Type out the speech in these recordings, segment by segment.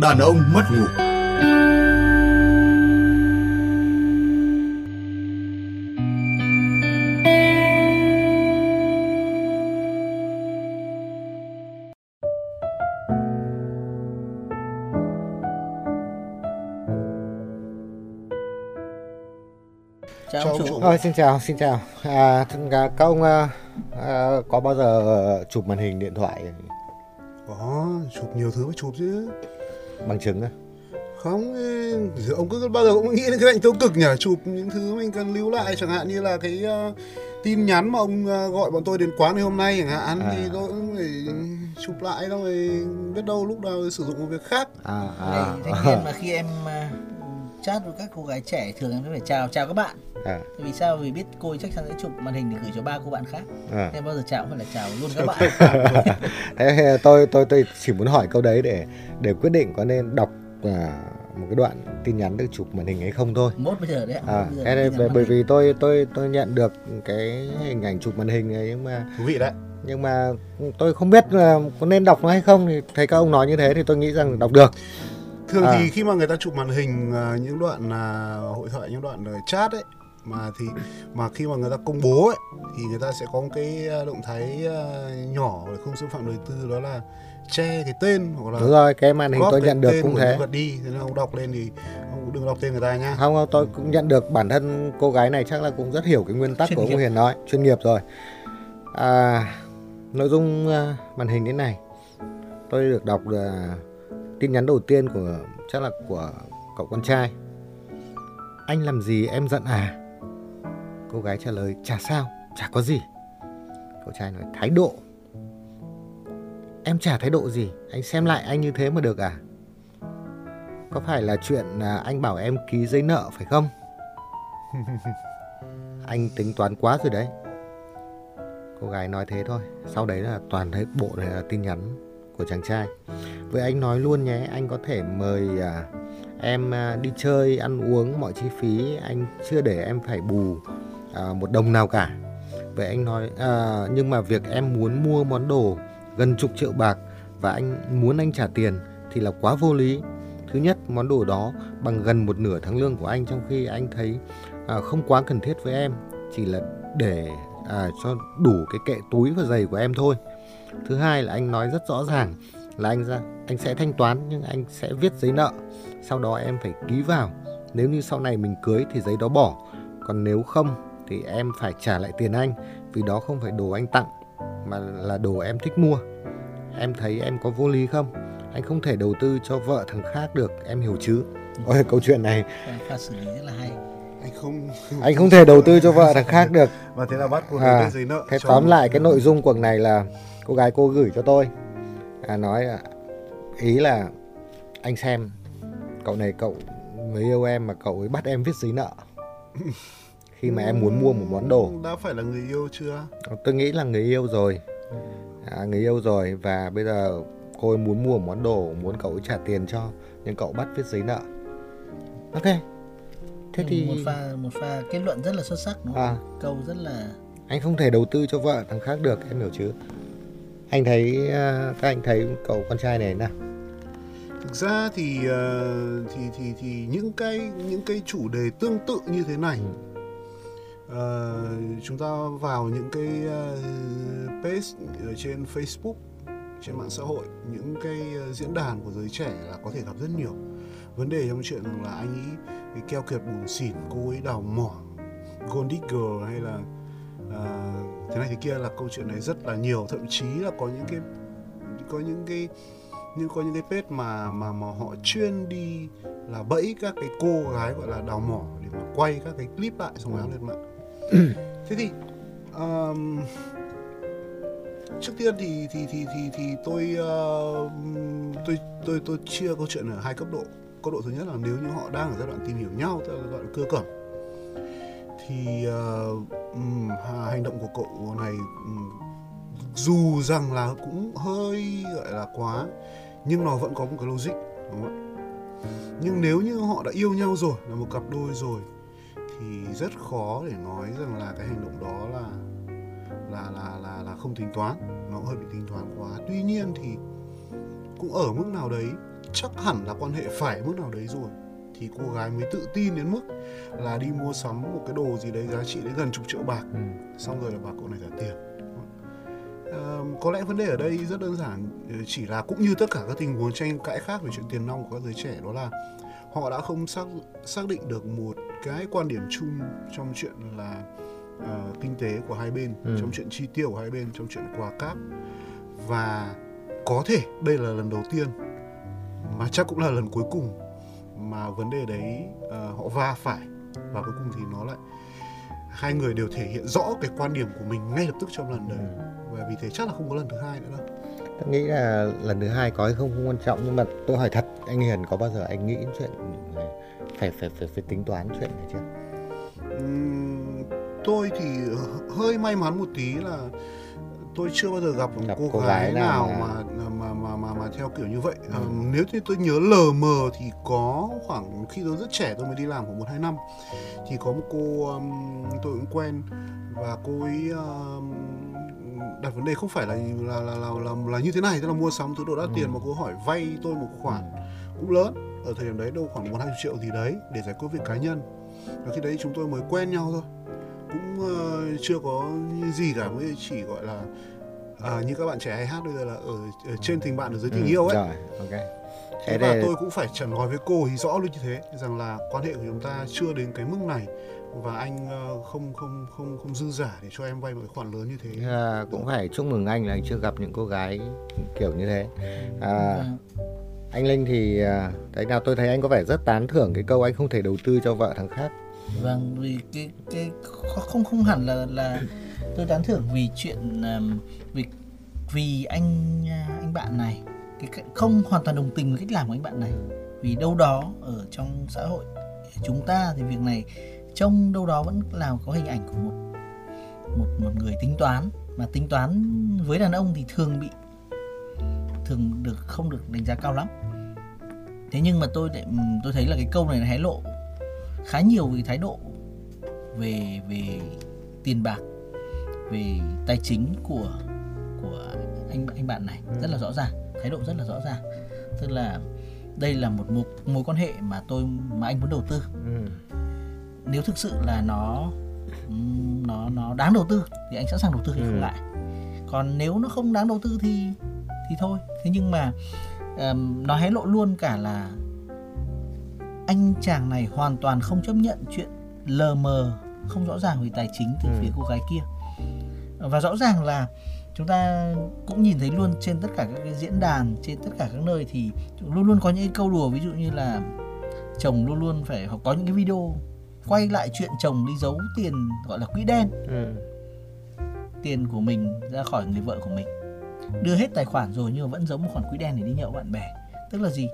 Đàn ông mất ngủ. Chào ông chủ. Xin chào. Các ông có bao giờ chụp màn hình điện thoại? Có, chụp nhiều thứ mới chụp chứ. Bằng chứng á? Không, ông cứ bao giờ cũng nghĩ đến cái lạnh tiêu cực nhỉ? Chụp những thứ mình cần lưu lại, chẳng hạn như là cái tin nhắn mà ông gọi bọn tôi đến quán ngày hôm nay chẳng hạn, thì tôi cũng phải chụp lại, xong rồi biết đâu lúc nào sử dụng một việc khác. Thế mà khi em chat với các cô gái trẻ thường em phải chào các bạn. Vì sao? Vì biết cô ấy chắc chắn sẽ chụp màn hình để gửi cho ba cô bạn khác. Nên bao giờ chào cũng phải là chào luôn các bạn. Thế tôi chỉ muốn hỏi câu đấy để quyết định có nên đọc một cái đoạn tin nhắn được chụp màn hình hay không thôi. Mốt bây giờ đấy. Bởi vì tôi nhận được cái hình ảnh chụp màn hình này, nhưng mà thú vị đấy. Nhưng mà tôi không biết là có nên đọc nó hay không, thì thấy các ông nói như thế thì tôi nghĩ rằng đọc được. Thường thì khi mà người ta chụp màn hình những đoạn hội thoại, những đoạn chat ấy, mà khi mà người ta công bố ấy, thì người ta sẽ có một cái động thái nhỏ để không xâm phạm đời tư, đó là che cái tên hoặc là. Đúng rồi, cái màn hình tôi nhận được cũng thế. Thế nên ông đọc lên thì ông đừng đọc tên người ta nhá. Không, tôi cũng nhận được. Bản thân cô gái này chắc là cũng rất hiểu cái nguyên tắc của ông Hiền nói, chuyên nghiệp rồi. Nội dung màn hình thế này, tôi được đọc là tin nhắn đầu tiên của chắc là của cậu con trai. Anh làm gì em giận à? Cô gái trả lời chả sao, chả có gì. Cậu trai nói thái độ. Em chả thái độ gì, anh xem lại anh như thế mà được à? Có phải là chuyện anh bảo em ký giấy nợ phải không? Anh tính toán quá rồi đấy. Cô gái nói thế thôi. Sau đấy là toàn thấy bộ này là tin nhắn của chàng trai. Với anh nói luôn nhé, anh có thể mời em đi chơi, ăn uống, mọi chi phí anh chưa để em phải bù một đồng nào cả. Vậy anh nói nhưng mà việc em muốn mua món đồ gần chục triệu bạc và anh muốn anh trả tiền thì là quá vô lý. Thứ nhất, món đồ đó bằng gần một nửa tháng lương của anh, trong khi anh thấy không quá cần thiết với em, chỉ là để cho đủ cái kệ túi và giày của em thôi. Thứ hai là anh nói rất rõ ràng là anh sẽ thanh toán, nhưng anh sẽ viết giấy nợ, sau đó em phải ký vào. Nếu như sau này mình cưới thì giấy đó bỏ, còn nếu không thì em phải trả lại tiền anh, vì đó không phải đồ anh tặng mà là đồ em thích mua. Em thấy em có vô lý không? Anh không thể đầu tư cho vợ thằng khác được, em hiểu chứ? Ôi, câu chuyện này xử lý rất là hay. Anh không thể đầu tư cho vợ thằng khác được. Và thế là bắt cô gửi giấy nợ. Thế tóm lại cái nội dung cuộc này là cô gái cô gửi cho tôi nói ý là anh xem cậu này, cậu người yêu em mà cậu ấy bắt em viết giấy nợ khi mà em muốn mua một món đồ. Đã phải là người yêu chưa? Tôi nghĩ là người yêu rồi. Người yêu rồi, và bây giờ cô ấy muốn mua một món đồ, muốn cậu ấy trả tiền cho, nhưng cậu bắt viết giấy nợ. Ok. Thế thì một pha kết luận rất là xuất sắc, đúng không? Câu rất là. Anh không thể đầu tư cho vợ thằng khác được, em hiểu chứ? Anh thấy các anh thấy cậu con trai này nào? Thực ra thì những cái chủ đề tương tự như thế này, chúng ta vào những cái page ở trên Facebook, trên mạng xã hội, những cái diễn đàn của giới trẻ là có thể gặp rất nhiều. Vấn đề trong chuyện là anh ấy cái keo kiệt bùn xỉn, cô ấy đào mỏ, gold digger hay là thế này thế kia, là câu chuyện này rất là nhiều. Thậm chí là có những cái page mà họ chuyên đi là bẫy các cái cô gái gọi là đào mỏ để mà quay các cái clip lại xong rồi lên mạng. Thế thì trước tiên thì tôi chia câu chuyện ở hai cấp độ. Cấp độ thứ nhất là nếu như họ đang ở giai đoạn tìm hiểu nhau, tức là giai đoạn cưa cẩm, thì hành động của cậu này dù rằng là cũng hơi gọi là quá, nhưng nó vẫn có một cái logic, đúng không ạ? Nhưng nếu như họ đã yêu nhau rồi, là một cặp đôi rồi, thì rất khó để nói rằng là cái hành động đó là không tính toán. Nó hơi bị tính toán quá. Tuy nhiên thì cũng ở mức nào đấy chắc hẳn là quan hệ phải mức nào đấy rồi thì cô gái mới tự tin đến mức là đi mua sắm một cái đồ gì đấy giá trị đến gần chục triệu bạc, xong rồi là bà cậu này trả tiền. Có lẽ vấn đề ở đây rất đơn giản, chỉ là cũng như tất cả các tình huống tranh cãi khác về chuyện tiền nong của các giới trẻ, đó là họ đã không xác định được một cái quan điểm chung trong chuyện là kinh tế của hai bên, trong chuyện chi tiêu của hai bên, trong chuyện quà cáp. Và có thể đây là lần đầu tiên mà chắc cũng là lần cuối cùng mà vấn đề đấy họ va phải, và cuối cùng thì nó lại hai người đều thể hiện rõ cái quan điểm của mình ngay lập tức trong lần đấy. Và vì thế chắc là không có lần thứ hai nữa đâu. Tôi nghĩ là lần thứ hai có hay không quan trọng, nhưng mà tôi hỏi thật, anh Hiền có bao giờ anh nghĩ chuyện phải tính toán chuyện này chưa? Tôi thì hơi may mắn một tí là tôi chưa bao giờ gặp cô gái nào mà theo kiểu như vậy. Nếu như tôi nhớ lờ mờ thì có khoảng khi tôi rất trẻ, tôi mới đi làm khoảng 1-2 năm, thì có một cô tôi cũng quen, và cô ấy đặt vấn đề không phải là như thế này, tức là mua sắm thứ đồ đắt tiền, mà cô hỏi vay tôi một khoản cũng lớn, ở thời điểm đấy đâu khoảng 1-2 triệu gì đấy để giải quyết việc cá nhân. Và khi đấy chúng tôi mới quen nhau thôi, cũng chưa có gì cả, mới chỉ gọi là như các bạn trẻ hay hát bây giờ là ở trên tình bạn ở dưới tình yêu ấy. Okay. Thế và tôi cũng phải chẳng nói với cô ý rõ luôn như thế, rằng là quan hệ của chúng ta chưa đến cái mức này, và anh không dư giả để cho em vay một cái khoản lớn như thế. Cũng phải chúc mừng anh là anh chưa gặp những cô gái kiểu như thế. Anh Linh thì thế nào, tôi thấy anh có vẻ rất tán thưởng cái câu anh không thể đầu tư cho vợ thằng khác. Vâng, vì cái không hẳn là tôi tán thưởng vì chuyện vì anh bạn này cái không hoàn toàn đồng tình với cách làm của anh bạn này, vì đâu đó ở trong xã hội chúng ta thì việc này trông đâu đó vẫn là có hình ảnh của một người tính toán, mà tính toán với đàn ông thì thường không được đánh giá cao lắm. Thế nhưng mà tôi thấy là cái câu này hé lộ khá nhiều về thái độ về tiền bạc, về tài chính của anh bạn này rất là rõ ràng, thái độ rất là rõ ràng. Tức là đây là một mối quan hệ mà anh muốn đầu tư. Nếu thực sự là nó đáng đầu tư thì anh sẵn sàng đầu tư ngược lại. Còn nếu nó không đáng đầu tư thì thôi. Thế nhưng mà nó hé lộ luôn cả là anh chàng này hoàn toàn không chấp nhận chuyện lờ mờ, không rõ ràng về tài chính từ phía cô gái kia. Và rõ ràng là chúng ta cũng nhìn thấy luôn trên tất cả các cái diễn đàn, trên tất cả các nơi thì luôn luôn có những câu đùa, ví dụ như là chồng luôn luôn phải, hoặc có những cái video quay lại chuyện chồng đi giấu tiền gọi là quỹ đen, tiền của mình ra khỏi người vợ của mình, đưa hết tài khoản rồi nhưng mà vẫn giấu một khoản quỹ đen để đi nhậu bạn bè. Tức là gì?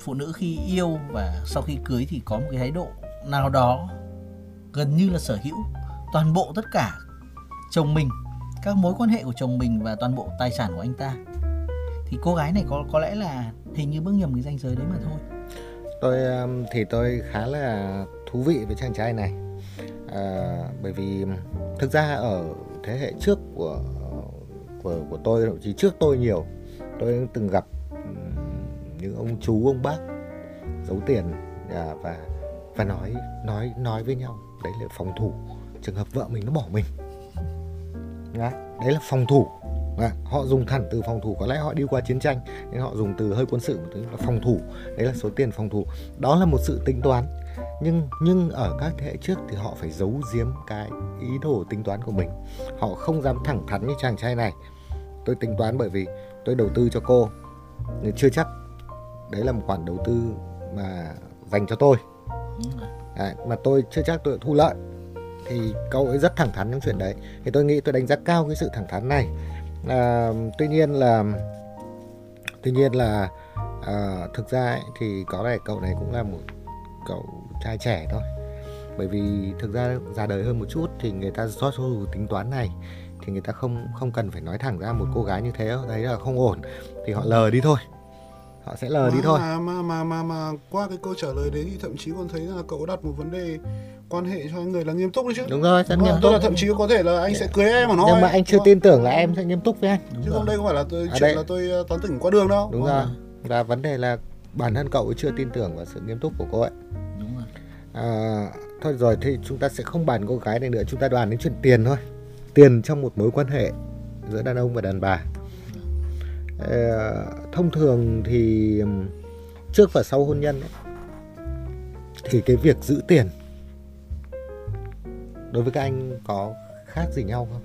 Phụ nữ khi yêu và sau khi cưới thì có một cái thái độ nào đó gần như là sở hữu toàn bộ tất cả chồng mình, các mối quan hệ của chồng mình và toàn bộ tài sản của anh ta. Thì cô gái này có lẽ là hình như bước nhầm cái ranh giới đấy mà thôi. Tôi khá là thú vị với chàng trai này, bởi vì thực ra ở thế hệ trước của tôi, thậm chí trước tôi nhiều, tôi từng gặp những ông chú ông bác giấu tiền và nói với nhau đấy là phòng thủ trường hợp vợ mình nó bỏ mình. Đấy là phòng thủ. Họ dùng thẳng từ phòng thủ, có lẽ họ đi qua chiến tranh nên họ dùng từ hơi quân sự một thứ là phòng thủ. Đấy là số tiền phòng thủ. Đó là một sự tính toán. Nhưng ở các thế hệ trước thì họ phải giấu giếm cái ý đồ tính toán của mình. Họ không dám thẳng thắn như chàng trai này. Tôi tính toán bởi vì tôi đầu tư cho cô, nhưng chưa chắc đấy là một khoản đầu tư mà dành cho tôi, mà tôi chưa chắc tôi thu lợi. Thì cậu ấy rất thẳng thắn trong chuyện đấy. Thì tôi nghĩ tôi đánh giá cao cái sự thẳng thắn này. Tuy nhiên là thực ra ấy, thì có lẽ cậu này cũng là một cậu trai trẻ thôi. Bởi vì thực ra già đời hơn một chút thì người ta do số tính toán này thì người ta không cần phải nói thẳng ra một cô gái như thế, đấy là không ổn thì họ lờ đi thôi. họ sẽ lờ đi thôi. Mà qua cái câu trả lời đấy thì thậm chí còn thấy là cậu đặt một vấn đề quan hệ cho người là nghiêm túc đấy chứ. Đúng rồi, rất nghiêm túc. Tôi là thậm chí có thể là anh sẽ cưới em mà nói. Nhưng mà anh chưa tin tưởng là em sẽ nghiêm túc với anh. Đúng chứ rồi. Không, đây không phải là chuyện là tôi tán tỉnh qua đường đâu. Đúng rồi. Và vấn đề là bản thân cậu chưa tin tưởng vào sự nghiêm túc của cô ấy. Đúng rồi. Thôi rồi thì chúng ta sẽ không bàn cô gái này nữa, chúng ta bàn đến chuyện tiền thôi. Tiền trong một mối quan hệ giữa đàn ông và đàn bà. Thông thường thì trước và sau hôn nhân ấy, thì cái việc giữ tiền đối với các anh có khác gì nhau không?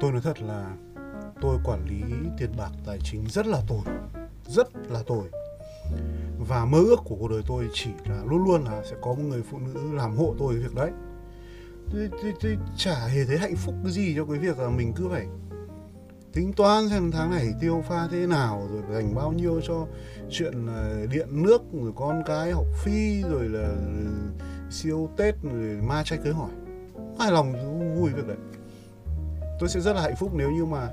Tôi nói thật là tôi quản lý tiền bạc tài chính rất là tồi. Và mơ ước của cuộc đời tôi chỉ là luôn luôn là sẽ có một người phụ nữ làm hộ tôi việc đấy. Tôi chả hề thấy hạnh phúc cái gì cho cái việc là mình cứ phải tính toán xem tháng này tiêu pha thế nào, rồi dành bao nhiêu cho chuyện điện nước, rồi con cái học phí, rồi là siêu Tết, rồi ma chay cưới hỏi. Ai lòng vui việc đấy. Tôi sẽ rất là hạnh phúc nếu như mà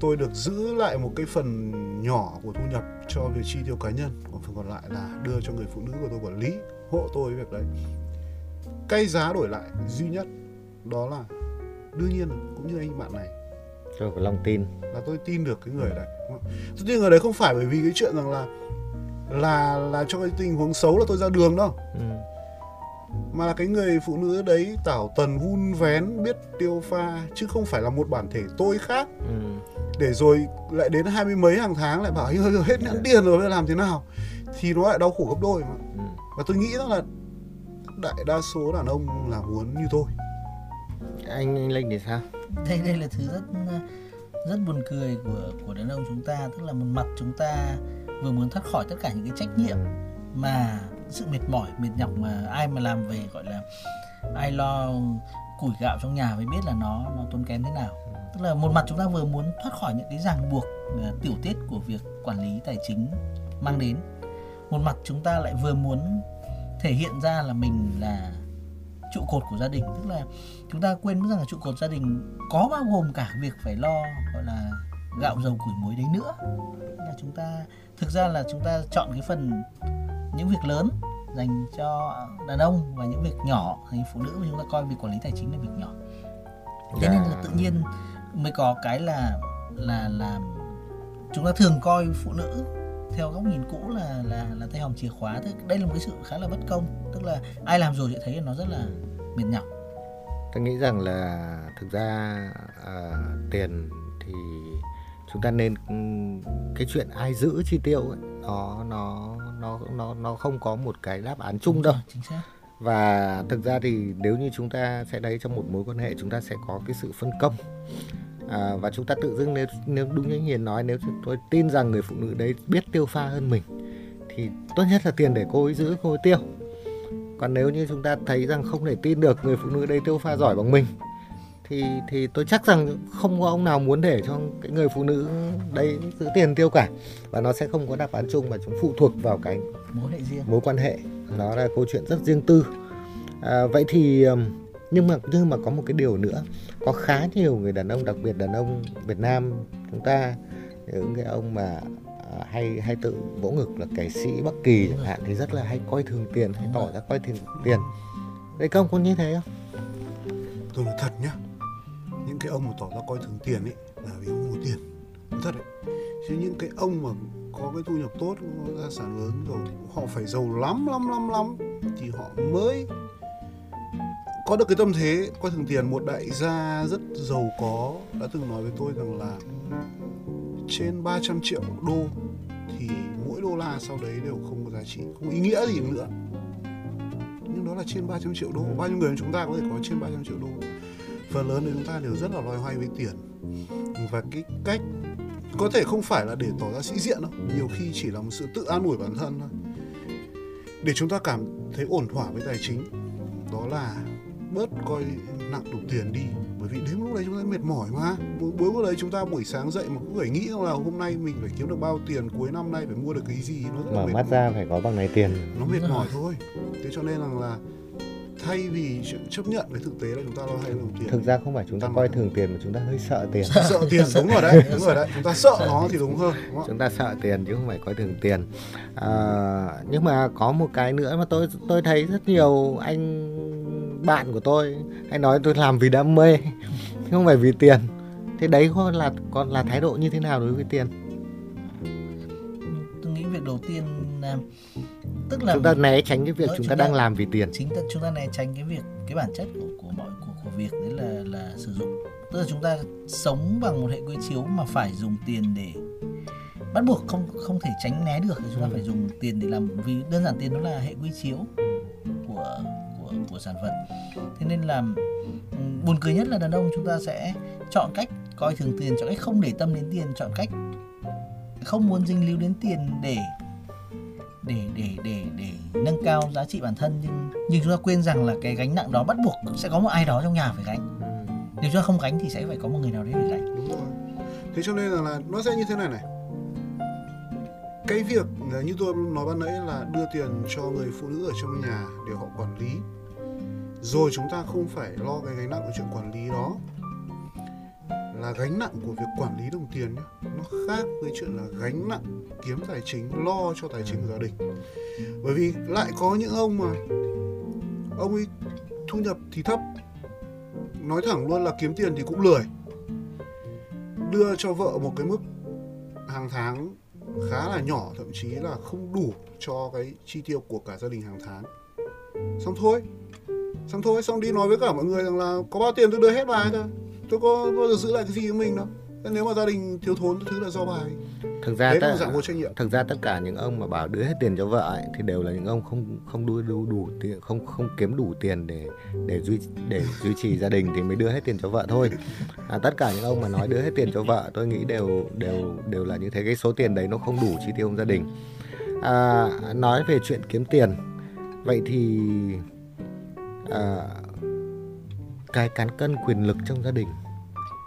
tôi được giữ lại một cái phần nhỏ của thu nhập cho việc chi tiêu cá nhân, còn phần còn lại là đưa cho người phụ nữ của tôi quản lý hộ tôi việc đấy. Cái giá đổi lại duy nhất đó là, đương nhiên cũng như anh bạn này, tôi có lòng tin là tôi tin được cái người đấy. Tôi tin người đấy không phải bởi vì cái chuyện rằng là cho cái tình huống xấu là tôi ra đường đâu, mà là cái người phụ nữ đấy tảo tần vun vén biết tiêu pha, chứ không phải là một bản thể tôi khác. Để rồi lại đến 20 mấy hàng tháng lại bảo hết nhãn tiền rồi phải làm thế nào, thì nó lại đau khổ gấp đôi mà. Và tôi nghĩ rằng là đại đa số đàn ông là muốn như tôi. Anh Linh thì sao? Đây là thứ rất buồn cười của đàn ông chúng ta. Tức là một mặt chúng ta vừa muốn thoát khỏi tất cả những cái trách nhiệm mà sự mệt mỏi, mệt nhọc mà ai mà làm về gọi là ai lo củi gạo trong nhà mới biết là nó tốn kém thế nào. Tức là một mặt chúng ta vừa muốn thoát khỏi những cái ràng buộc tiểu tiết của việc quản lý tài chính mang đến, một mặt chúng ta lại vừa muốn thể hiện ra là mình là trụ cột của gia đình. Tức là chúng ta quên mất rằng là trụ cột gia đình có bao gồm cả việc phải lo gọi là gạo dầu củi muối đấy nữa. Là chúng ta thực ra là chúng ta chọn cái phần những việc lớn dành cho đàn ông và những việc nhỏ dành phụ nữ, mà chúng ta coi việc quản lý tài chính là việc nhỏ. Thế nên là tự nhiên mới có cái là chúng ta thường coi phụ nữ theo góc nhìn cũ là tay hòm chìa khóa. Đây là một cái sự khá là bất công. Tức là ai làm rồi sẽ thấy nó rất là mệt nhọc. Tôi nghĩ rằng là thực ra tiền thì chúng ta nên cái chuyện ai giữ chi tiêu ấy, nó không có một cái đáp án chung đâu. Chính xác. Và thực ra thì nếu như chúng ta sẽ đấy, trong một mối quan hệ chúng ta sẽ có cái sự phân công. Và chúng ta tự dưng nếu đúng như Hiền nói, nếu tôi tin rằng người phụ nữ đấy biết tiêu pha hơn mình thì tốt nhất là tiền để cô ấy giữ, cô ấy tiêu. Còn nếu như chúng ta thấy rằng không thể tin được người phụ nữ đấy tiêu pha giỏi bằng mình thì tôi chắc rằng không có ông nào muốn để cho cái người phụ nữ đấy giữ tiền tiêu cả. Và nó sẽ không có đáp án chung mà chúng phụ thuộc vào cái mối quan hệ. Nó là câu chuyện rất riêng tư. Vậy thì nhưng mà có một cái điều nữa, có khá nhiều người đàn ông, đặc biệt đàn ông Việt Nam chúng ta, những cái ông mà hay tự vỗ ngực là kẻ sĩ Bắc Kỳ chẳng hạn, thì rất là hay coi thường tiền, hay tỏ ra coi thường tiền. Đấy, các ông có như thế không? Tôi nói thật nhá, những cái ông mà tỏ ra coi thường tiền ấy là vì không có tiền, nói thật đấy. Chứ những cái ông mà có cái thu nhập tốt, có gia sản lớn rồi thì họ phải giàu lắm thì họ mới có được cái tâm thế coi thường tiền. Một đại gia rất giàu có đã từng nói với tôi rằng là trên 300 triệu đô thì mỗi đô la sau đấy đều không có giá trị, không có ý nghĩa gì nữa. Nhưng đó là trên 300 triệu đô. Bao nhiêu người chúng ta có thể có trên 300 triệu đô? Phần lớn thì chúng ta đều rất là loay hoay với tiền. Và cái cách có thể không phải là để tỏ ra sĩ diện đâu, nhiều khi chỉ là một sự tự an ủi bản thân thôi, để chúng ta cảm thấy ổn thỏa với tài chính, đó là bớt coi nặng đủ tiền đi. Bởi vì đến lúc đấy chúng ta mệt mỏi mà. Buổi bữa đấy chúng ta buổi sáng dậy mà cũng phải nghĩ rằng là hôm nay mình phải kiếm được bao tiền, cuối năm nay phải mua được cái gì, nó rất là mệt mỏi. Mở mắt ra phải có bằng này tiền. Nó mệt mỏi thôi. Thế cho nên là thay vì chấp nhận cái thực tế là chúng ta lo hay đồng tiền. Thực ra không phải chúng ta coi thường tiền mà chúng ta hơi sợ tiền. Sợ tiền đúng rồi đấy, đúng rồi đấy. Chúng ta sợ nó thì đúng hơn. Đúng không? Chúng ta sợ tiền chứ không phải coi thường tiền. Nhưng mà có một cái nữa mà tôi thấy rất nhiều anh bạn của tôi hay nói tôi làm vì đam mê chứ không phải vì tiền. Thế đấy còn là thái độ như thế nào đối với tiền? Tôi nghĩ việc đầu tiên là tức là chúng ta né tránh cái việc chúng ta đang làm vì tiền. Chính chúng ta né tránh cái việc, cái bản chất của việc đấy là sử dụng. Tức là chúng ta sống bằng một hệ quy chiếu mà phải dùng tiền để bắt buộc, không thể tránh né được. Chúng ta phải dùng tiền để làm, vì đơn giản tiền nó là hệ quy chiếu của sản vật. Thế nên là buồn cười nhất là đàn ông chúng ta sẽ chọn cách coi thường tiền, chọn cách không để tâm đến tiền, chọn cách không muốn dính líu đến tiền để nâng cao giá trị bản thân, nhưng chúng ta quên rằng là cái gánh nặng đó bắt buộc sẽ có một ai đó trong nhà phải gánh. Nếu chúng ta không gánh thì sẽ phải có một người nào đấy phải gánh. Đúng rồi. Thế cho nên là nó sẽ như thế này này. Cái việc như tôi nói ban nãy là đưa tiền cho người phụ nữ ở trong nhà để họ quản lý, rồi chúng ta không phải lo cái gánh nặng của chuyện quản lý đó. Là gánh nặng của việc quản lý đồng tiền nhé, nó khác với chuyện là gánh nặng kiếm tài chính, lo cho tài chính của gia đình. Bởi vì lại có những ông mà ông ấy thu nhập thì thấp, nói thẳng luôn là kiếm tiền thì cũng lười, đưa cho vợ một cái mức hàng tháng khá là nhỏ, thậm chí là không đủ cho cái chi tiêu của cả gia đình hàng tháng. Xong thôi, xong đi nói với cả mọi người rằng là có bao tiền tôi đưa hết bà ấy thôi, tôi có bao giờ giữ lại cái gì của mình đâu. Nếu mà gia đình thiếu thốn thứ là do bà ấy. Thực ra tất cả những ông mà bảo đưa hết tiền cho vợ ấy, thì đều là những ông không đủ tiền, không kiếm đủ tiền để duy trì gia đình thì mới đưa hết tiền cho vợ thôi. Tất cả những ông mà nói đưa hết tiền cho vợ, tôi nghĩ đều là như thế. Cái số tiền đấy nó không đủ chi tiêu gia đình. Nói về chuyện kiếm tiền, vậy thì cái cán cân quyền lực trong gia đình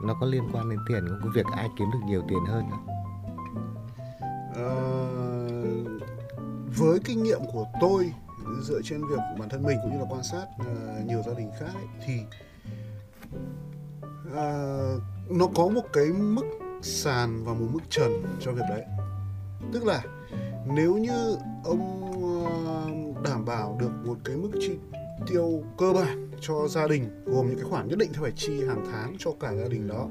nó có liên quan đến tiền không? Cái việc ai kiếm được nhiều tiền hơn không? Với kinh nghiệm của tôi, dựa trên việc bản thân mình cũng như là quan sát nhiều gia đình khác ấy, thì nó có một cái mức sàn và một mức trần cho việc đấy. Tức là nếu như ông đảm bảo được một cái mức chi tiêu cơ bản cho gia đình, gồm những cái khoản nhất định phải chi hàng tháng cho cả gia đình đó,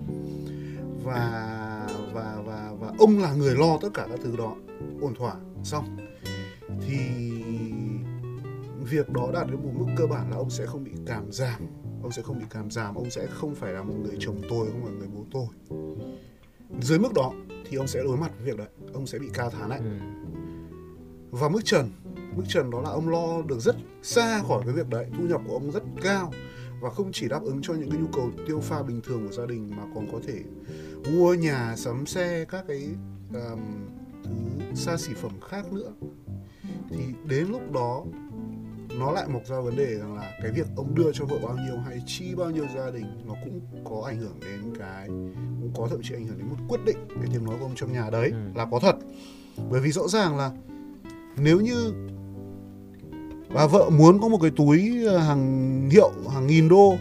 và ông là người lo tất cả các thứ đó ổn thỏa xong, thì việc đó đạt đến một mức cơ bản là ông sẽ không bị cảm giảm, ông sẽ không phải là một người chồng tôi, không phải người bố tôi. Dưới mức đó thì ông sẽ đối mặt với việc đấy, ông sẽ bị ca thán đấy. Và mức trần đó là ông lo được rất xa khỏi cái việc đấy, thu nhập của ông rất cao và không chỉ đáp ứng cho những cái nhu cầu tiêu pha bình thường của gia đình mà còn có thể mua nhà, sắm xe, các cái thứ xa xỉ phẩm khác nữa. Thì đến lúc đó nó lại mọc ra vấn đề rằng là cái việc ông đưa cho vợ bao nhiêu hay chi bao nhiêu gia đình, nó cũng có ảnh hưởng đến cái, cũng có thậm chí ảnh hưởng đến một quyết định cái tiếng nói của ông trong nhà đấy là có thật. Bởi vì rõ ràng là nếu như bà vợ muốn có một cái túi hàng hiệu hàng nghìn đô,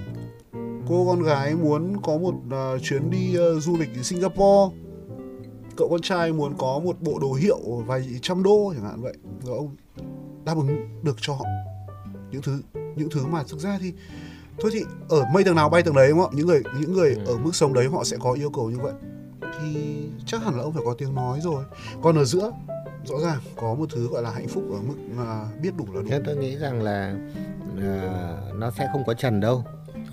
cô con gái muốn có một chuyến đi du lịch Singapore, cậu con trai muốn có một bộ đồ hiệu vài trăm đô chẳng hạn vậy, rồi ông đáp ứng được cho họ những thứ mà thực ra thì thôi thì ở mây tầng nào bay tầng đấy, đúng không? Những người ở mức sống đấy họ sẽ có yêu cầu như vậy, thì chắc hẳn là ông phải có tiếng nói rồi. Còn ở giữa rõ ràng có một thứ gọi là hạnh phúc ở mức biết đủ là đủ. Thế tôi nghĩ rằng là nó sẽ không có trần đâu.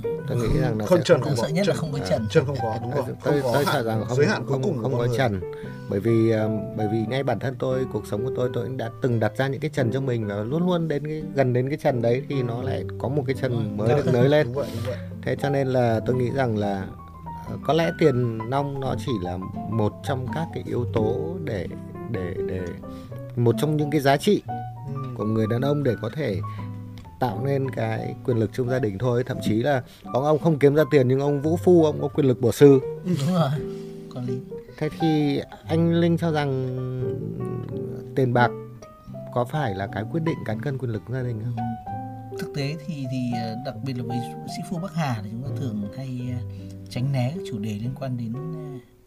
Tôi nghĩ rằng nó không trần, không sợ nhất là không có trần. Trần không có, đúng rồi. Tôi sợ rằng giới hạn cuối cùng không có trần. Bởi vì ngay bản thân tôi, cuộc sống của tôi đã từng đặt ra những cái trần cho mình và luôn luôn gần đến cái trần đấy thì nó lại có một cái trần mới được nới lên. Đúng vậy. Thế cho nên là tôi nghĩ rằng là có lẽ tiền nong nó chỉ là một trong các cái yếu tố để một trong những cái giá trị của người đàn ông để có thể tạo nên cái quyền lực trong gia đình thôi. Thậm chí là có ông không kiếm ra tiền nhưng ông vũ phu, ông có quyền lực bổ sư. Đúng rồi, có lý. Thế thì anh Linh cho rằng tiền bạc có phải là cái quyết định cán cân quyền lực của gia đình không? Thực tế thì đặc biệt là với sĩ phu Bắc Hà thì chúng ta thường hay tránh né các chủ đề liên quan đến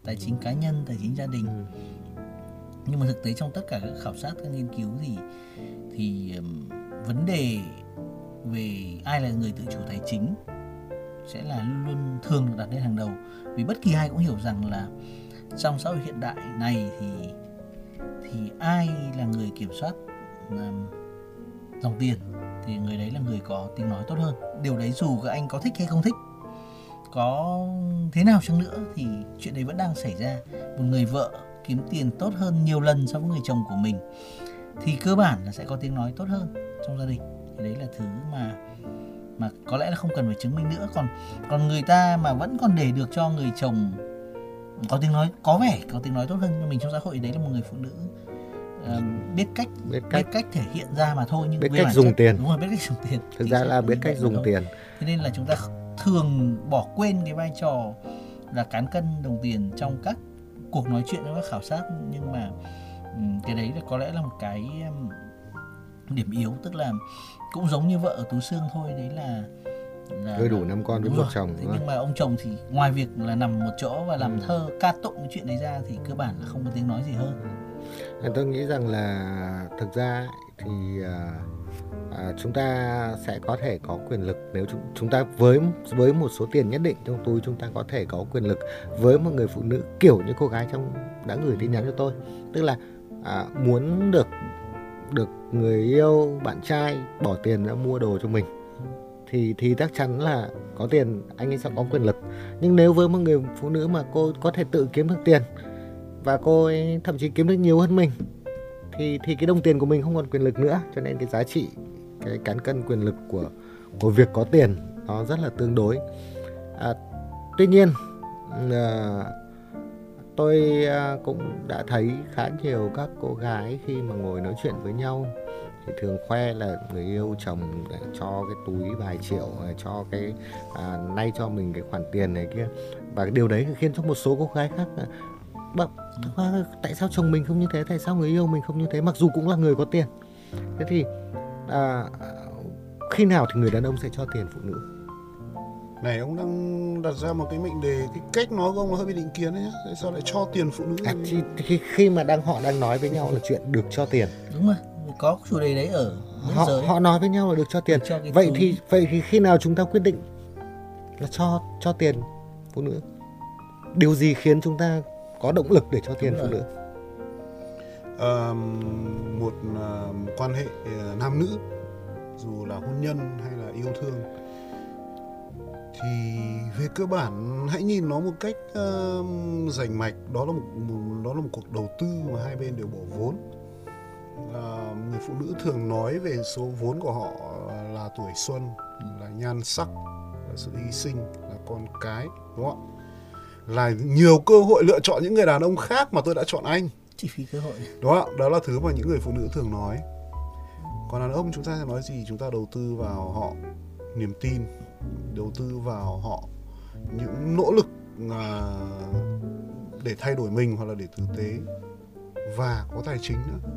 tài chính cá nhân, tài chính gia đình. Nhưng mà thực tế trong tất cả các khảo sát, các nghiên cứu thì vấn đề về ai là người tự chủ tài chính sẽ là luôn thường được đặt lên hàng đầu. Vì bất kỳ ai cũng hiểu rằng là trong xã hội hiện đại này thì ai là người kiểm soát dòng tiền thì người đấy là người có tiếng nói tốt hơn. Điều đấy dù các anh có thích hay không thích, có thế nào chăng nữa thì chuyện đấy vẫn đang xảy ra. Một người vợ kiếm tiền tốt hơn nhiều lần so với người chồng của mình thì cơ bản là sẽ có tiếng nói tốt hơn trong gia đình. Thì đấy là thứ mà có lẽ là không cần phải chứng minh nữa. Còn người ta mà vẫn còn để được cho người chồng có tiếng nói, có vẻ có tiếng nói tốt hơn cho mình trong xã hội, đấy là một người phụ nữ biết cách thể hiện ra mà thôi, nhưng biết cách dùng tiền. Đúng rồi, biết cách dùng tiền. Thực ra là biết cách dùng tiền. Thế nên là chúng ta thường bỏ quên cái vai trò là cán cân đồng tiền trong các cuộc nói chuyện, các khảo sát. Nhưng mà cái đấy là có lẽ là một cái điểm yếu, tức là cũng giống như vợ ở Tú Sương thôi, đấy là hơi đủ năm con với một chồng. Thế nhưng mà ông chồng thì ngoài việc là nằm một chỗ và làm thơ ca tụng cái chuyện đấy ra thì cơ bản là không có tiếng nói gì hơn. Tôi nghĩ rằng là thực ra thì chúng ta sẽ có thể có quyền lực nếu chúng ta với một số tiền nhất định trong túi, chúng ta có thể có quyền lực với một người phụ nữ kiểu như cô gái trong đã gửi tin nhắn cho tôi, tức là muốn được người yêu, bạn trai bỏ tiền ra mua đồ cho mình thì chắc chắn là có tiền anh ấy sẽ có quyền lực. Nhưng nếu với một người phụ nữ mà cô có thể tự kiếm được tiền và cô ấy thậm chí kiếm được nhiều hơn mình thì cái đồng tiền của mình không còn quyền lực nữa, cho nên cái giá trị, cái cán cân quyền lực của việc có tiền nó rất là tương đối. Tuy nhiên tôi cũng đã thấy khá nhiều các cô gái khi mà ngồi nói chuyện với nhau thì thường khoe là người yêu chồng đã cho cái túi vài triệu, cho cái nay cho mình cái khoản tiền này kia, và cái điều đấy khiến cho một số cô gái khác là tại sao chồng mình không như thế, tại sao người yêu mình không như thế, mặc dù cũng là người có tiền. Thế thì khi nào thì người đàn ông sẽ cho tiền phụ nữ? Này, ông đang đặt ra một cái mệnh đề, cái cách nói của ông nó hơi bị định kiến đấy nhá. Tại sao lại cho tiền phụ nữ? Khi mà họ đang nói với nhau là chuyện được cho tiền. Đúng rồi, có chủ đề đấy ở họ nói với nhau là được cho tiền. Cho vậy thì khi nào chúng ta quyết định là cho tiền phụ nữ? Điều gì khiến chúng ta có động lực để cho tiền phụ nữ? Một quan hệ nam nữ, dù là hôn nhân hay là yêu thương, thì về cơ bản hãy nhìn nó một cách rành mạch. Đó là một cuộc đầu tư mà hai bên đều bỏ vốn. Người phụ nữ thường nói về số vốn của họ là tuổi xuân, là nhan sắc, là sự hy sinh, là con cái, đúng không ạ? Là nhiều cơ hội lựa chọn những người đàn ông khác mà tôi đã chọn anh. Chi phí cơ hội. Đó là thứ mà những người phụ nữ thường nói. Còn đàn ông chúng ta sẽ nói gì? Chúng ta đầu tư vào họ niềm tin, đầu tư vào họ những nỗ lực để thay đổi mình hoặc là để tử tế, và có tài chính nữa.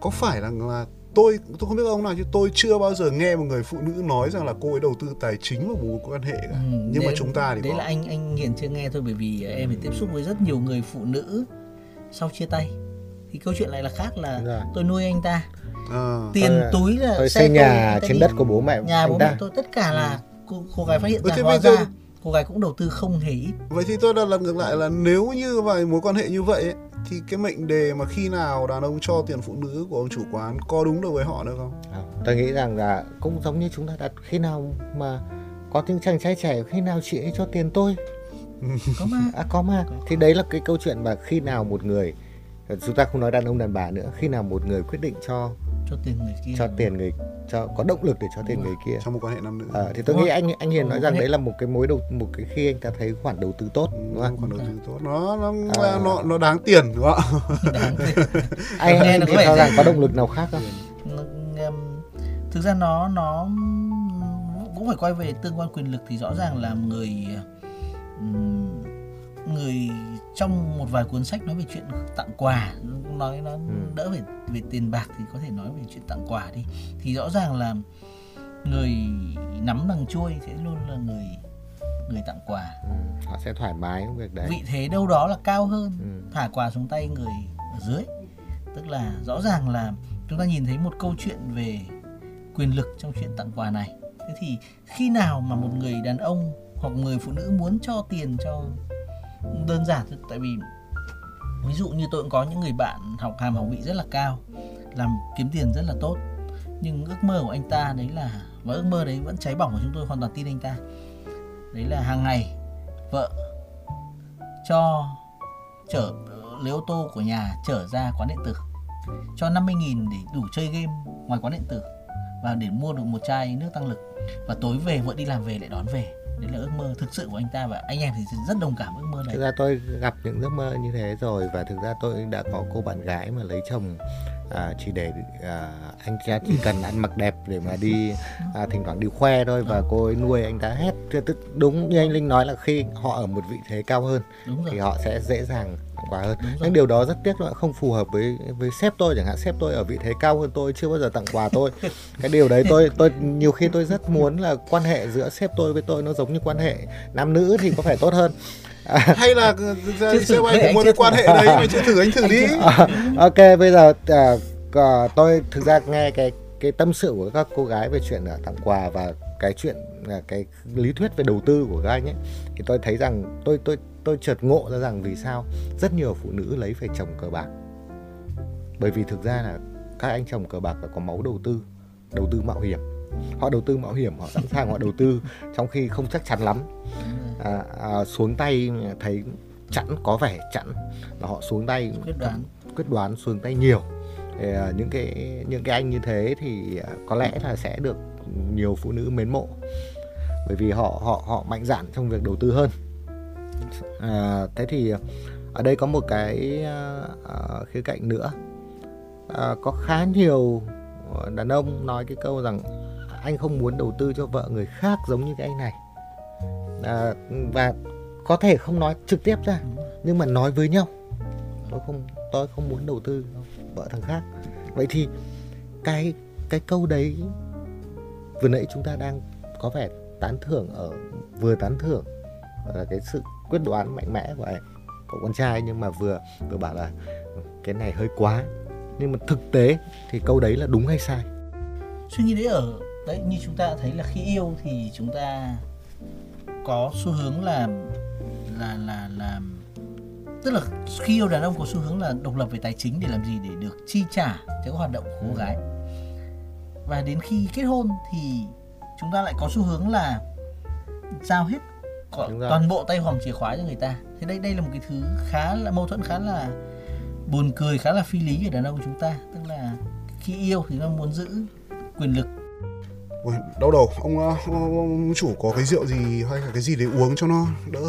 Có phải là tôi không biết ông nào, chứ tôi chưa bao giờ nghe một người phụ nữ nói rằng là cô ấy đầu tư tài chính vào mối quan hệ cả. Nhưng mà chúng ta thì đấy có. Là anh Hiền chưa nghe thôi, bởi vì em phải tiếp xúc với rất nhiều người phụ nữ sau chia tay thì câu chuyện lại là khác, là tôi nuôi anh ta, tiền túi là tôi xây nhà trên đất của bố mẹ, nhà bố mẹ tôi, tất cả là cô gái phát hiện ra, hóa ra cô gái cũng đầu tư không hề ít. Vậy thì tôi đã làm ngược lại, là nếu như vài mối quan hệ như vậy ấy, thì cái mệnh đề mà khi nào đàn ông cho tiền phụ nữ của ông chủ quán có đúng được với họ nữa không? Tôi nghĩ rằng là cũng giống như chúng ta đặt, khi nào mà có tiếng chàng trai trẻ, khi nào chị ấy cho tiền tôi? Có mà. Thì đấy là cái câu chuyện mà khi nào một người, chúng ta không nói đàn ông đàn bà nữa, khi nào một người quyết định cho tiền người kia, có động lực để cho tiền người kia trong một quan hệ nam nữ. Thì tôi nghĩ anh Hiền nói rằng đấy là một cái khi anh ta thấy khoản đầu tư tốt, đúng không? Khoản đầu tư tốt nó đáng tiền, đúng không ạ? Anh thì cho rằng có động lực nào khác không? Thực ra nó cũng phải quay về tương quan quyền lực, thì rõ ràng là người trong một vài cuốn sách nói về chuyện tặng quà, nói nó đỡ về tiền bạc thì có thể nói về chuyện tặng quà đi, thì rõ ràng là người nắm đằng chuôi sẽ luôn là người tặng quà. Họ sẽ thoải mái với việc đấy. Vị thế đâu đó là cao hơn, thả quà xuống tay người ở dưới. Tức là rõ ràng là chúng ta nhìn thấy một câu chuyện về quyền lực trong chuyện tặng quà này. Thế thì khi nào mà một người đàn ông hoặc người phụ nữ muốn cho tiền cho, đơn giản, tại vì ví dụ như tôi cũng có những người bạn học hàm học vị rất là cao, làm kiếm tiền rất là tốt, nhưng ước mơ của anh ta đấy là, và ước mơ đấy vẫn cháy bỏng của chúng tôi, hoàn toàn tin anh ta, đấy là hàng ngày vợ cho chở lấy ô tô của nhà chở ra quán điện tử, cho 50.000 để đủ chơi game ngoài quán điện tử và để mua được một chai nước tăng lực, và tối về vợ đi làm về lại đón về. Đấy là ước mơ thực sự của anh ta, và anh em thì rất đồng cảm ước mơ này. Thực ra tôi gặp những ước mơ như thế rồi, và thực ra tôi đã có cô bạn gái mà lấy chồng chỉ để anh ta chỉ cần ăn mặc đẹp để mà đi thỉnh thoảng đi khoe thôi, và cô ấy nuôi anh ta hết. Đúng như anh Linh nói là khi họ ở một vị thế cao hơn thì họ sẽ dễ dàng quà hơn. Nhưng điều đó rất tiếc là không phù hợp với sếp tôi chẳng hạn. Sếp tôi ở vị thế cao hơn tôi, chưa bao giờ tặng quà tôi. Cái điều đấy tôi nhiều khi tôi rất muốn là quan hệ giữa sếp tôi với tôi nó giống như quan hệ nam nữ thì có phải tốt hơn. Hay là sếp anh cũng muốn cái quan hệ đấy, mà chưa thử anh thử đi. Ok, bây giờ tôi thực ra nghe cái tâm sự của các cô gái về chuyện tặng quà và cái chuyện cái lý thuyết về đầu tư của các anh ấy, thì tôi thấy rằng tôi chợt ngộ ra rằng vì sao rất nhiều phụ nữ lấy phải chồng cờ bạc. Bởi vì thực ra là các anh chồng cờ bạc là có máu đầu tư mạo hiểm. Họ đầu tư mạo hiểm, họ sẵn sàng họ đầu tư trong khi không chắc chắn lắm. Xuống tay thấy chẵn, có vẻ chẵn là họ xuống tay quyết đoán, xuống tay nhiều. Những cái anh như thế thì có lẽ là sẽ được nhiều phụ nữ mến mộ, bởi vì họ mạnh dạn trong việc đầu tư hơn. Thế thì ở đây có một cái khía cạnh nữa. Có khá nhiều đàn ông nói cái câu rằng anh không muốn đầu tư cho vợ người khác giống như cái anh này, và có thể không nói trực tiếp ra nhưng mà nói với nhau, tôi không muốn đầu tư vợ thằng khác. Vậy thì cái câu đấy vừa nãy chúng ta đang có vẻ tán thưởng là cái sự quyết đoán mạnh mẽ của cậu con trai, nhưng mà vừa bảo là cái này hơi quá, nhưng mà thực tế thì câu đấy là đúng hay sai? Suy nghĩ đấy như chúng ta thấy là khi yêu thì chúng ta có xu hướng là tức là khi yêu đàn ông có xu hướng là độc lập về tài chính để làm gì, để được chi trả cho các hoạt động của cô gái, và đến khi kết hôn thì chúng ta lại có xu hướng là giao hết toàn bộ tay hòm chìa khóa cho người ta. Thế đây là một cái thứ khá là mâu thuẫn, khá là buồn cười, khá là phi lý ở đàn ông của chúng ta. Tức là khi yêu thì nó muốn giữ quyền lực. Ôi, đau đầu, ông chủ có cái rượu gì hay là cái gì để uống cho nó đỡ,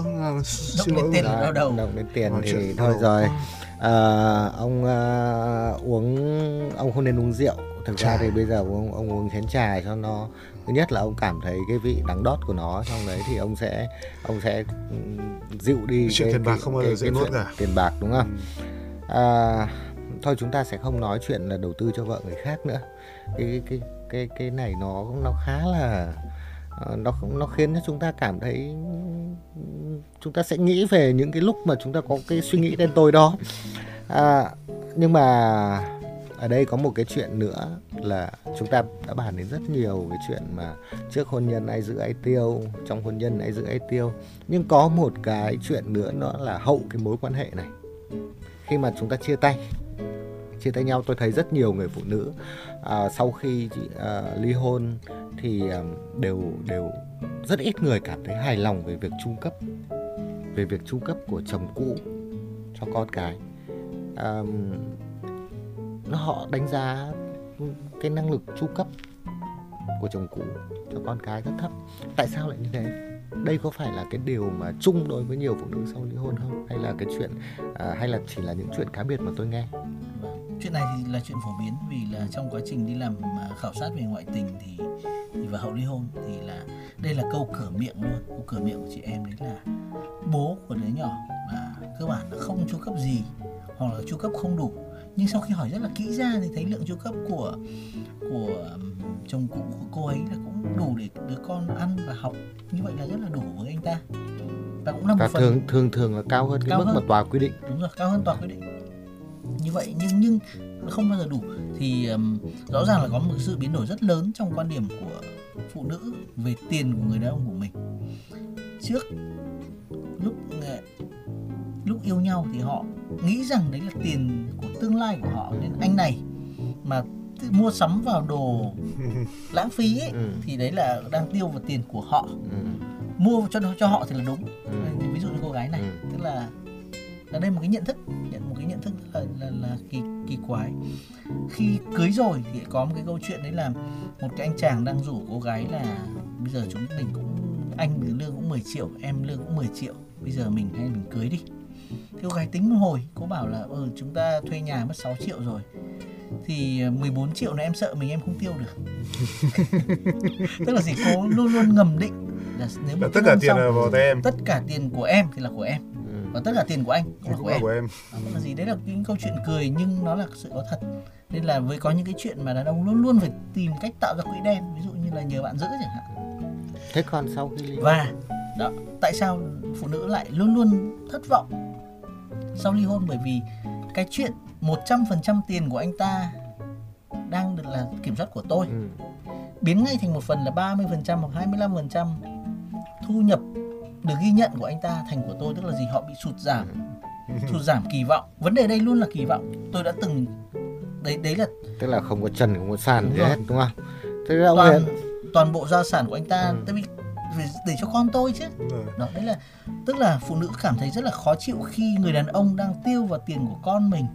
xin lỗi. Động đến tiền thì thôi rồi. Ông không nên uống rượu. Thực ra thì bây giờ ông uống chén trà cho nó, thứ nhất là ông cảm thấy cái vị đắng đót của nó, xong đấy thì ông sẽ dịu đi chuyện tiền bạc, không bao giờ dễ nuốt cả tiền bạc, đúng không? Thôi chúng ta sẽ không nói chuyện là đầu tư cho vợ người khác nữa. Cái này nó khá là nó khiến chúng ta cảm thấy, chúng ta sẽ nghĩ về những cái lúc mà chúng ta có cái suy nghĩ đen tối đó. Nhưng mà ở đây có một cái chuyện nữa là chúng ta đã bàn đến rất nhiều cái chuyện mà trước hôn nhân ai giữ ai tiêu, trong hôn nhân ai giữ ai tiêu, nhưng có một cái chuyện nữa nó là hậu cái mối quan hệ này. Khi mà chúng ta chia tay nhau, tôi thấy rất nhiều người phụ nữ sau khi ly hôn thì đều rất ít người cảm thấy hài lòng về việc chu cấp của chồng cũ cho con cái. Họ đánh giá cái năng lực chu cấp của chồng cũ cho con cái rất thấp. Tại sao lại như thế? Đây có phải là cái điều mà chung đối với nhiều phụ nữ sau ly hôn không? Hay là cái chuyện hay là chỉ là những chuyện cá biệt mà tôi nghe? Chuyện này thì là chuyện phổ biến, vì là trong quá trình đi làm khảo sát về ngoại tình thì và hậu ly hôn thì là đây là câu cửa miệng luôn. Câu cửa miệng của chị em đấy là bố của đứa nhỏ, cơ bản là không chu cấp gì hoặc là chu cấp không đủ. Nhưng sau khi hỏi rất là kỹ ra thì thấy lượng chu cấp của chồng cũ của cô ấy là cũng đủ để đứa con ăn và học, như vậy là rất là đủ với anh ta. Và cũng là một phần thường là cao hơn cái mức mà tòa quy định. Đúng rồi, cao hơn tòa quy định. Như vậy nhưng không bao giờ đủ thì rõ ràng là có một sự biến đổi rất lớn trong quan điểm của phụ nữ về tiền của người đàn ông của mình. Trước lúc yêu nhau thì họ nghĩ rằng đấy là tiền của tương lai của họ, nên anh này mà mua sắm vào đồ lãng phí ấy, thì đấy là đang tiêu vào tiền của họ. Mua cho họ thì là đúng. Ví dụ như cô gái này, tức là đây một cái nhận thức là kỳ quái. Khi cưới rồi thì có một cái câu chuyện đấy là một cái anh chàng đang rủ cô gái là bây giờ chúng mình cũng, anh lương cũng 10 triệu, em lương cũng 10 triệu, bây giờ mình hay mình cưới đi. Thì cô gái tính một hồi, cô bảo là chúng ta thuê nhà mất 6 triệu rồi, thì 14 triệu này em sợ mình không tiêu được. Tức là gì, cô luôn luôn ngầm định là nếu mà tất cả tiền là vào tay em, tất cả tiền của em thì là của em, và tất cả tiền của anh cũng là của em. Là gì đấy, là những câu chuyện cười nhưng nó là sự có thật. Nên là với có những cái chuyện mà đàn ông luôn luôn phải tìm cách tạo ra quỹ đen, ví dụ như là nhờ bạn giữ chẳng hạn. Thế còn sau khi và đó, tại sao phụ nữ lại luôn luôn thất vọng sau ly hôn? Bởi vì cái chuyện 100% tiền của anh ta đang được là kiểm soát của tôi, biến ngay thành một phần là 30% hoặc 25% thu nhập được ghi nhận của anh ta thành của tôi. Tức là gì, họ bị sụt giảm kỳ vọng. Vấn đề đây luôn là kỳ vọng. Tôi đã từng đấy là tức là không có trần, không có sàn gì hết, đúng không? Thế là toàn bộ gia sản của anh ta để cho con tôi chứ. Đó, đấy là tức là phụ nữ cảm thấy rất là khó chịu khi người đàn ông đang tiêu vào tiền của con mình.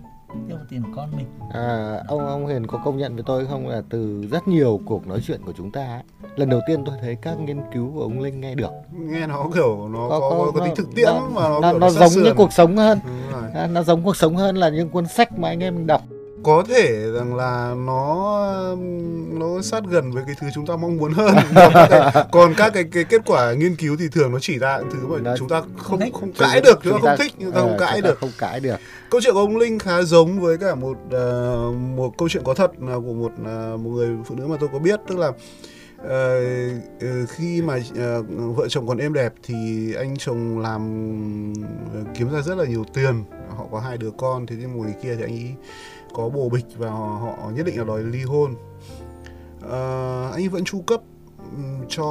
Ông Hiền có công nhận với tôi không là từ rất nhiều cuộc nói chuyện của chúng ta ấy, lần đầu tiên tôi thấy các nghiên cứu của ông Linh nghe được, nghe nó kiểu nó có tính thực tiễn mà nó giống sườn. Như cuộc sống hơn, nó giống cuộc sống hơn là những cuốn sách mà anh em mình đọc. Có thể rằng là nó sát gần với cái thứ chúng ta mong muốn hơn. Còn các cái kết quả nghiên cứu thì thường nó chỉ ra những thứ mà chúng ta không cãi được, chúng ta không cãi được. Câu chuyện của ông Linh khá giống với cả một câu chuyện có thật của một người phụ nữ mà tôi có biết. Tức là khi mà vợ chồng còn êm đẹp thì anh chồng kiếm ra rất là nhiều tiền, họ có 2 đứa con. Thế nhưng một người kia thì anh ấy có bồ bịch và họ nhất định là đòi ly hôn. Anh ấy vẫn chu cấp cho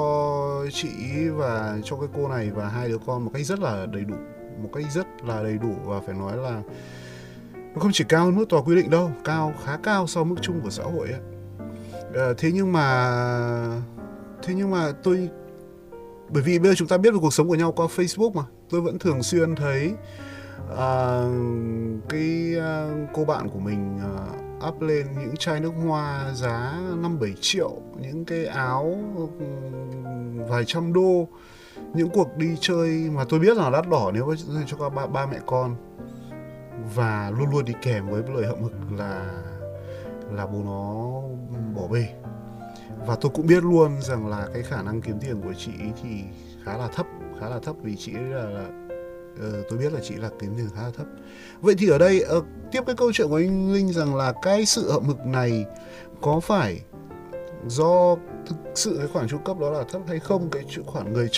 chị và cho cái cô này và 2 đứa con một cách rất là đầy đủ, và phải nói là nó không chỉ cao hơn mức tòa quy định đâu, khá cao so với mức chung của xã hội ấy. Thế nhưng mà tôi, bởi vì bây giờ chúng ta biết về cuộc sống của nhau qua Facebook mà, tôi vẫn thường xuyên thấy cô bạn của mình up lên những chai nước hoa giá 5-7 triệu, những cái áo vài trăm đô, những cuộc đi chơi mà tôi biết là đắt đỏ nếu cho các ba mẹ con, và luôn luôn đi kèm với lời hậm hực là bố nó bỏ bê. Và tôi cũng biết luôn rằng là cái khả năng kiếm tiền của chị thì khá là thấp, vì chị là tôi biết là chị là kiếm tiền khá là thấp. Vậy thì ở đây tiếp cái câu chuyện của anh Linh, rằng là cái sự hậm hực này có phải do thực sự cái khoản chu cấp đó là thấp hay không, cái khoản người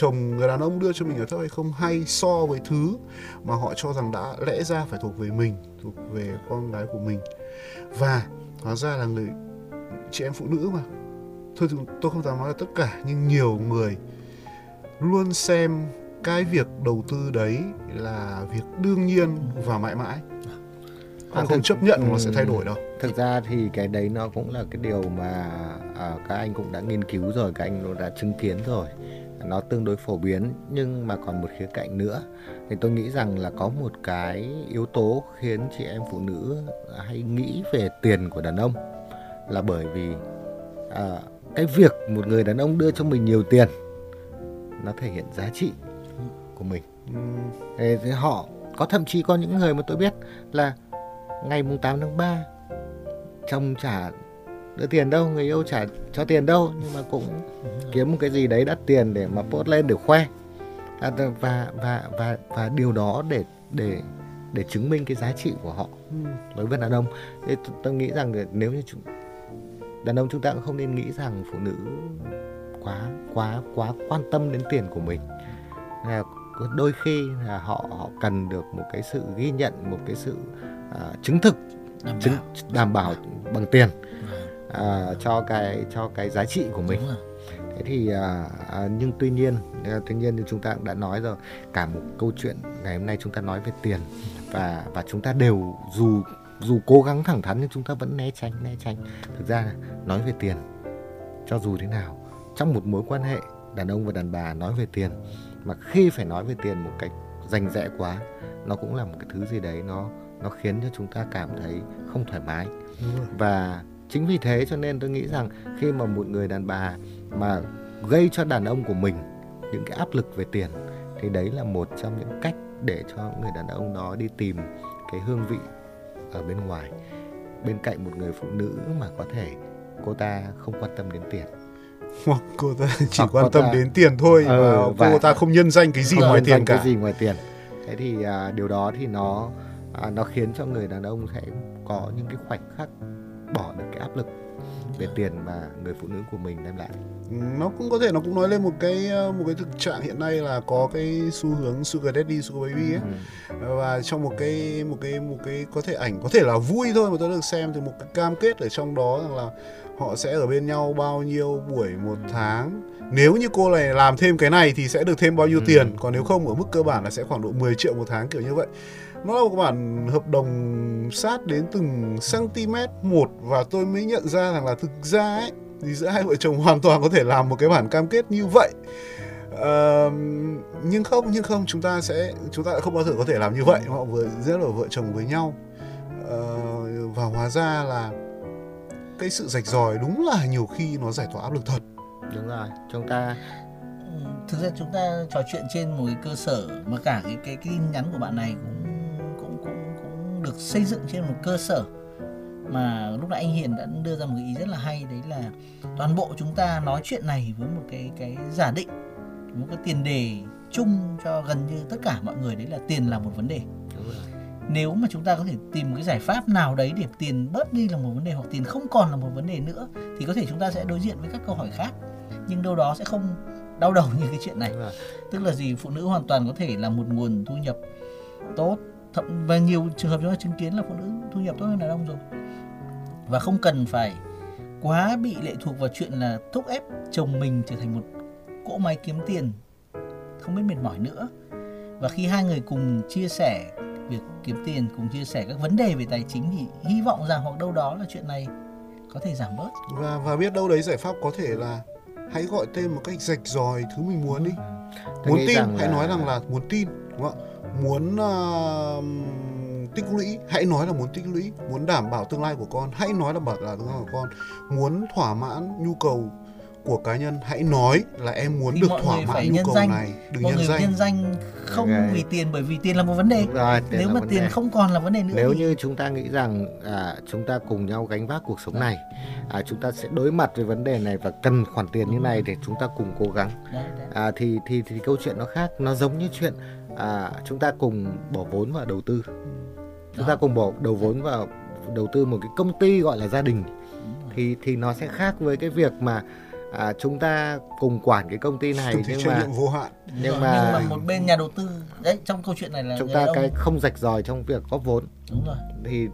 đàn ông đưa cho mình là thấp hay không, hay so với thứ mà họ cho rằng đã lẽ ra phải thuộc về mình, thuộc về con gái của mình. Và hóa ra là chị em phụ nữ mà, thôi tôi không dám nói là tất cả, nhưng nhiều người luôn xem cái việc đầu tư đấy là việc đương nhiên và mãi mãi, không chấp nhận nó sẽ thay đổi đâu. Thực ra thì cái đấy nó cũng là cái điều mà các anh cũng đã nghiên cứu rồi, các anh đã chứng kiến rồi, nó tương đối phổ biến. Nhưng mà còn một khía cạnh nữa thì tôi nghĩ rằng là có một cái yếu tố khiến chị em phụ nữ hay nghĩ về tiền của đàn ông là bởi vì cái việc một người đàn ông đưa cho mình nhiều tiền nó thể hiện giá trị của mình. Thì họ có, thậm chí có những người mà tôi biết là ngày mùng 8 tháng 3 chồng trả đưa tiền đâu, người yêu trả cho tiền đâu, nhưng mà cũng kiếm một cái gì đấy đắt tiền để mà post lên để khoe, và điều đó để để chứng minh cái giá trị của họ đối với đàn ông. Thế tôi nghĩ rằng nếu như đàn ông chúng ta cũng không nên nghĩ rằng phụ nữ quá quan tâm đến tiền của mình. Đôi khi là họ cần được một cái sự ghi nhận, một cái sự chứng thực, đảm bảo bằng tiền cho cái giá trị của mình. Thế thì nhưng tuy nhiên chúng ta cũng đã nói rồi, cả một câu chuyện ngày hôm nay chúng ta nói về tiền và chúng ta đều dù cố gắng thẳng thắn nhưng chúng ta vẫn né tránh. Thực ra nói về tiền cho dù thế nào trong một mối quan hệ đàn ông và đàn bà, nói về tiền mà khi phải nói về tiền một cách rành rẽ quá, nó cũng là một cái thứ gì đấy nó khiến cho chúng ta cảm thấy không thoải mái. Và chính vì thế cho nên tôi nghĩ rằng khi mà một người đàn bà mà gây cho đàn ông của mình những cái áp lực về tiền thì đấy là một trong những cách để cho người đàn ông đó đi tìm cái hương vị ở bên ngoài, bên cạnh một người phụ nữ mà có thể cô ta không quan tâm đến tiền, hoặc cô ta chỉ quan tâm đến tiền thôi, và cô ta không nhân danh cái gì ngoài tiền cả. Thế thì điều đó thì nó khiến cho người đàn ông sẽ có những cái khoảnh khắc bỏ được cái áp lực về tiền mà người phụ nữ của mình đem lại. Nó cũng có thể nó cũng nói lên một cái thực trạng hiện nay là có cái xu hướng sugar daddy, sugar baby ấy. Và trong một cái có thể là vui thôi mà tôi được xem từ một cái cam kết ở trong đó rằng là họ sẽ ở bên nhau bao nhiêu buổi một tháng. Nếu như cô này làm thêm cái này thì sẽ được thêm bao nhiêu tiền, còn nếu không ở mức cơ bản là sẽ khoảng độ 10 triệu một tháng, kiểu như vậy. Nó là một bản hợp đồng sát đến từng cm một, và tôi mới nhận ra rằng là thực ra ấy thì giữa hai vợ chồng hoàn toàn có thể làm một cái bản cam kết như vậy. Nhưng không chúng ta không bao giờ có thể làm như vậy. Họ vừa rất là vợ chồng với nhau, và hóa ra là cái sự rạch ròi đúng là nhiều khi nó giải tỏa áp lực thật. Đúng rồi, chúng ta thực ra chúng ta trò chuyện trên một cái cơ sở mà cả cái tin nhắn của bạn này cũng được xây dựng trên một cơ sở mà lúc nãy anh Hiền đã đưa ra một cái ý rất là hay, đấy là toàn bộ chúng ta nói chuyện này với một cái giả định, một cái tiền đề chung cho gần như tất cả mọi người, đấy là tiền là một vấn đề. Đúng rồi. Nếu mà chúng ta có thể tìm một cái giải pháp nào đấy để tiền bớt đi là một vấn đề, hoặc tiền không còn là một vấn đề nữa, thì có thể chúng ta sẽ đối diện với các câu hỏi khác, nhưng đâu đó sẽ không đau đầu như cái chuyện này. Tức là gì? Phụ nữ hoàn toàn có thể là một nguồn thu nhập tốt, và nhiều trường hợp chúng ta chứng kiến là phụ nữ thu nhập tốt hơn đàn ông rồi, và không cần phải quá bị lệ thuộc vào chuyện là thúc ép chồng mình trở thành một cỗ máy kiếm tiền không biết mệt mỏi nữa. Và khi hai người cùng chia sẻ việc kiếm tiền, cùng chia sẻ các vấn đề về tài chính, thì hy vọng rằng hoặc đâu đó là chuyện này có thể giảm bớt. Và biết đâu đấy giải pháp có thể là hãy gọi tên một cách rạch ròi thứ mình muốn đi. Muốn tin, hãy nói rằng là muốn tin, đúng không ạ? Muốn tích lũy, hãy nói là muốn tích lũy. Muốn đảm bảo tương lai của con, hãy nói là bảo là tương lai của con. Muốn thỏa mãn nhu cầu của cá nhân, hãy nói là em muốn thì được thỏa mãn nhu cầu này. Đừng nhân danh không vì tiền, bởi vì tiền là một vấn đề. Rồi, nếu mà tiền không còn là vấn đề nữa. Nếu như chúng ta nghĩ rằng chúng ta cùng nhau gánh vác cuộc sống này, chúng ta sẽ đối mặt với vấn đề này và cần khoản tiền như này để chúng ta cùng cố gắng. Thì câu chuyện nó khác. Nó giống như chuyện chúng ta cùng bỏ vốn vào đầu tư. Chúng ta cùng bỏ đầu vốn vào đầu tư một cái công ty gọi là gia đình. Thì nó sẽ khác với cái việc mà chúng ta cùng quản cái công ty này nhưng mà một bên nhà đầu tư đấy, trong câu chuyện này là chúng ta không rạch ròi trong việc góp vốn. Đúng rồi.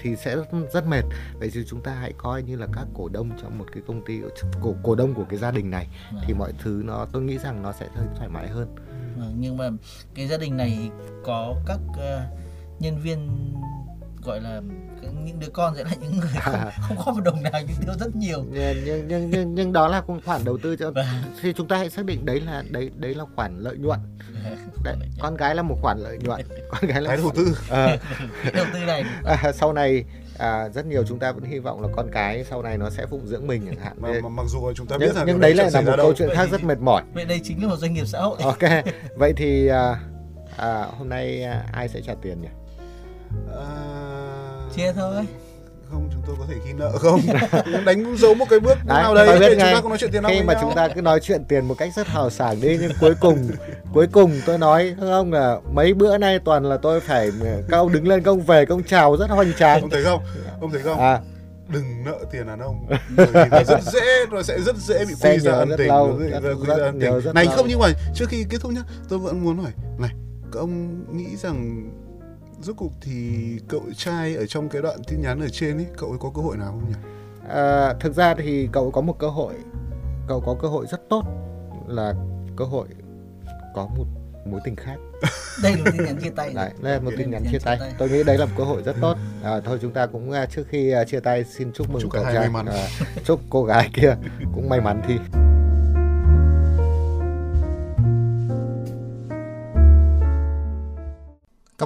Thì sẽ rất mệt. Vậy thì chúng ta hãy coi như là các cổ đông trong một cái công ty, cổ đông của cái gia đình này, thì mọi thứ tôi nghĩ rằng nó sẽ hơi thoải mái hơn. Nhưng mà cái gia đình này có các nhân viên, gọi là những đứa con sẽ là những người không có một đồng nào nhưng tiêu rất nhiều. Nhưng đó là cũng khoản đầu tư cho thì chúng ta hãy xác định đấy là khoản lợi nhuận. Đấy, con cái là một khoản lợi nhuận, con cái là đầu tư. Đầu tư này sau này rất nhiều chúng ta vẫn hy vọng là con cái sau này nó sẽ phụng dưỡng mình chẳng hạn. Mặc dù chúng ta biết nhưng đấy là một câu chuyện khác rất mệt mỏi. Vậy đây chính là một doanh nghiệp xã hội. Ok, vậy thì hôm nay ai sẽ trả tiền nhỉ? Chia thôi. không chúng tôi có thể ghi nợ không? Đánh dấu một cái bước nào đấy để chúng ta không nói chuyện tiền nong. Khi mà chúng ta cứ nói chuyện tiền một cách rất hào sảng đi, nhưng cuối cùng tôi nói không là mấy bữa nay toàn là tôi phải các ông đứng lên, các ông về, các ông chào rất hoành tráng. Ông thấy không? À. Đừng nợ tiền đàn ông, bởi vì nó rất dễ, nó sẽ rất dễ bị quy ra ân tình. Này không, nhưng mà trước khi kết thúc nhá, tôi vẫn muốn hỏi này, các ông nghĩ rằng rốt cuộc thì cậu trai ở trong cái đoạn tin nhắn ở trên ấy, cậu ấy có cơ hội nào không nhỉ? À, thực ra thì cậu có một cơ hội, cậu có cơ hội rất tốt là cơ hội có một mối tình khác. Đây là một tin nhắn chia tay. Đây là một tin nhắn chia tay. Tôi nghĩ đấy là một cơ hội rất tốt. Thôi chúng ta cũng trước khi chia tay xin chúc mừng cậu trai, chúc cô gái kia cũng may mắn thi. Các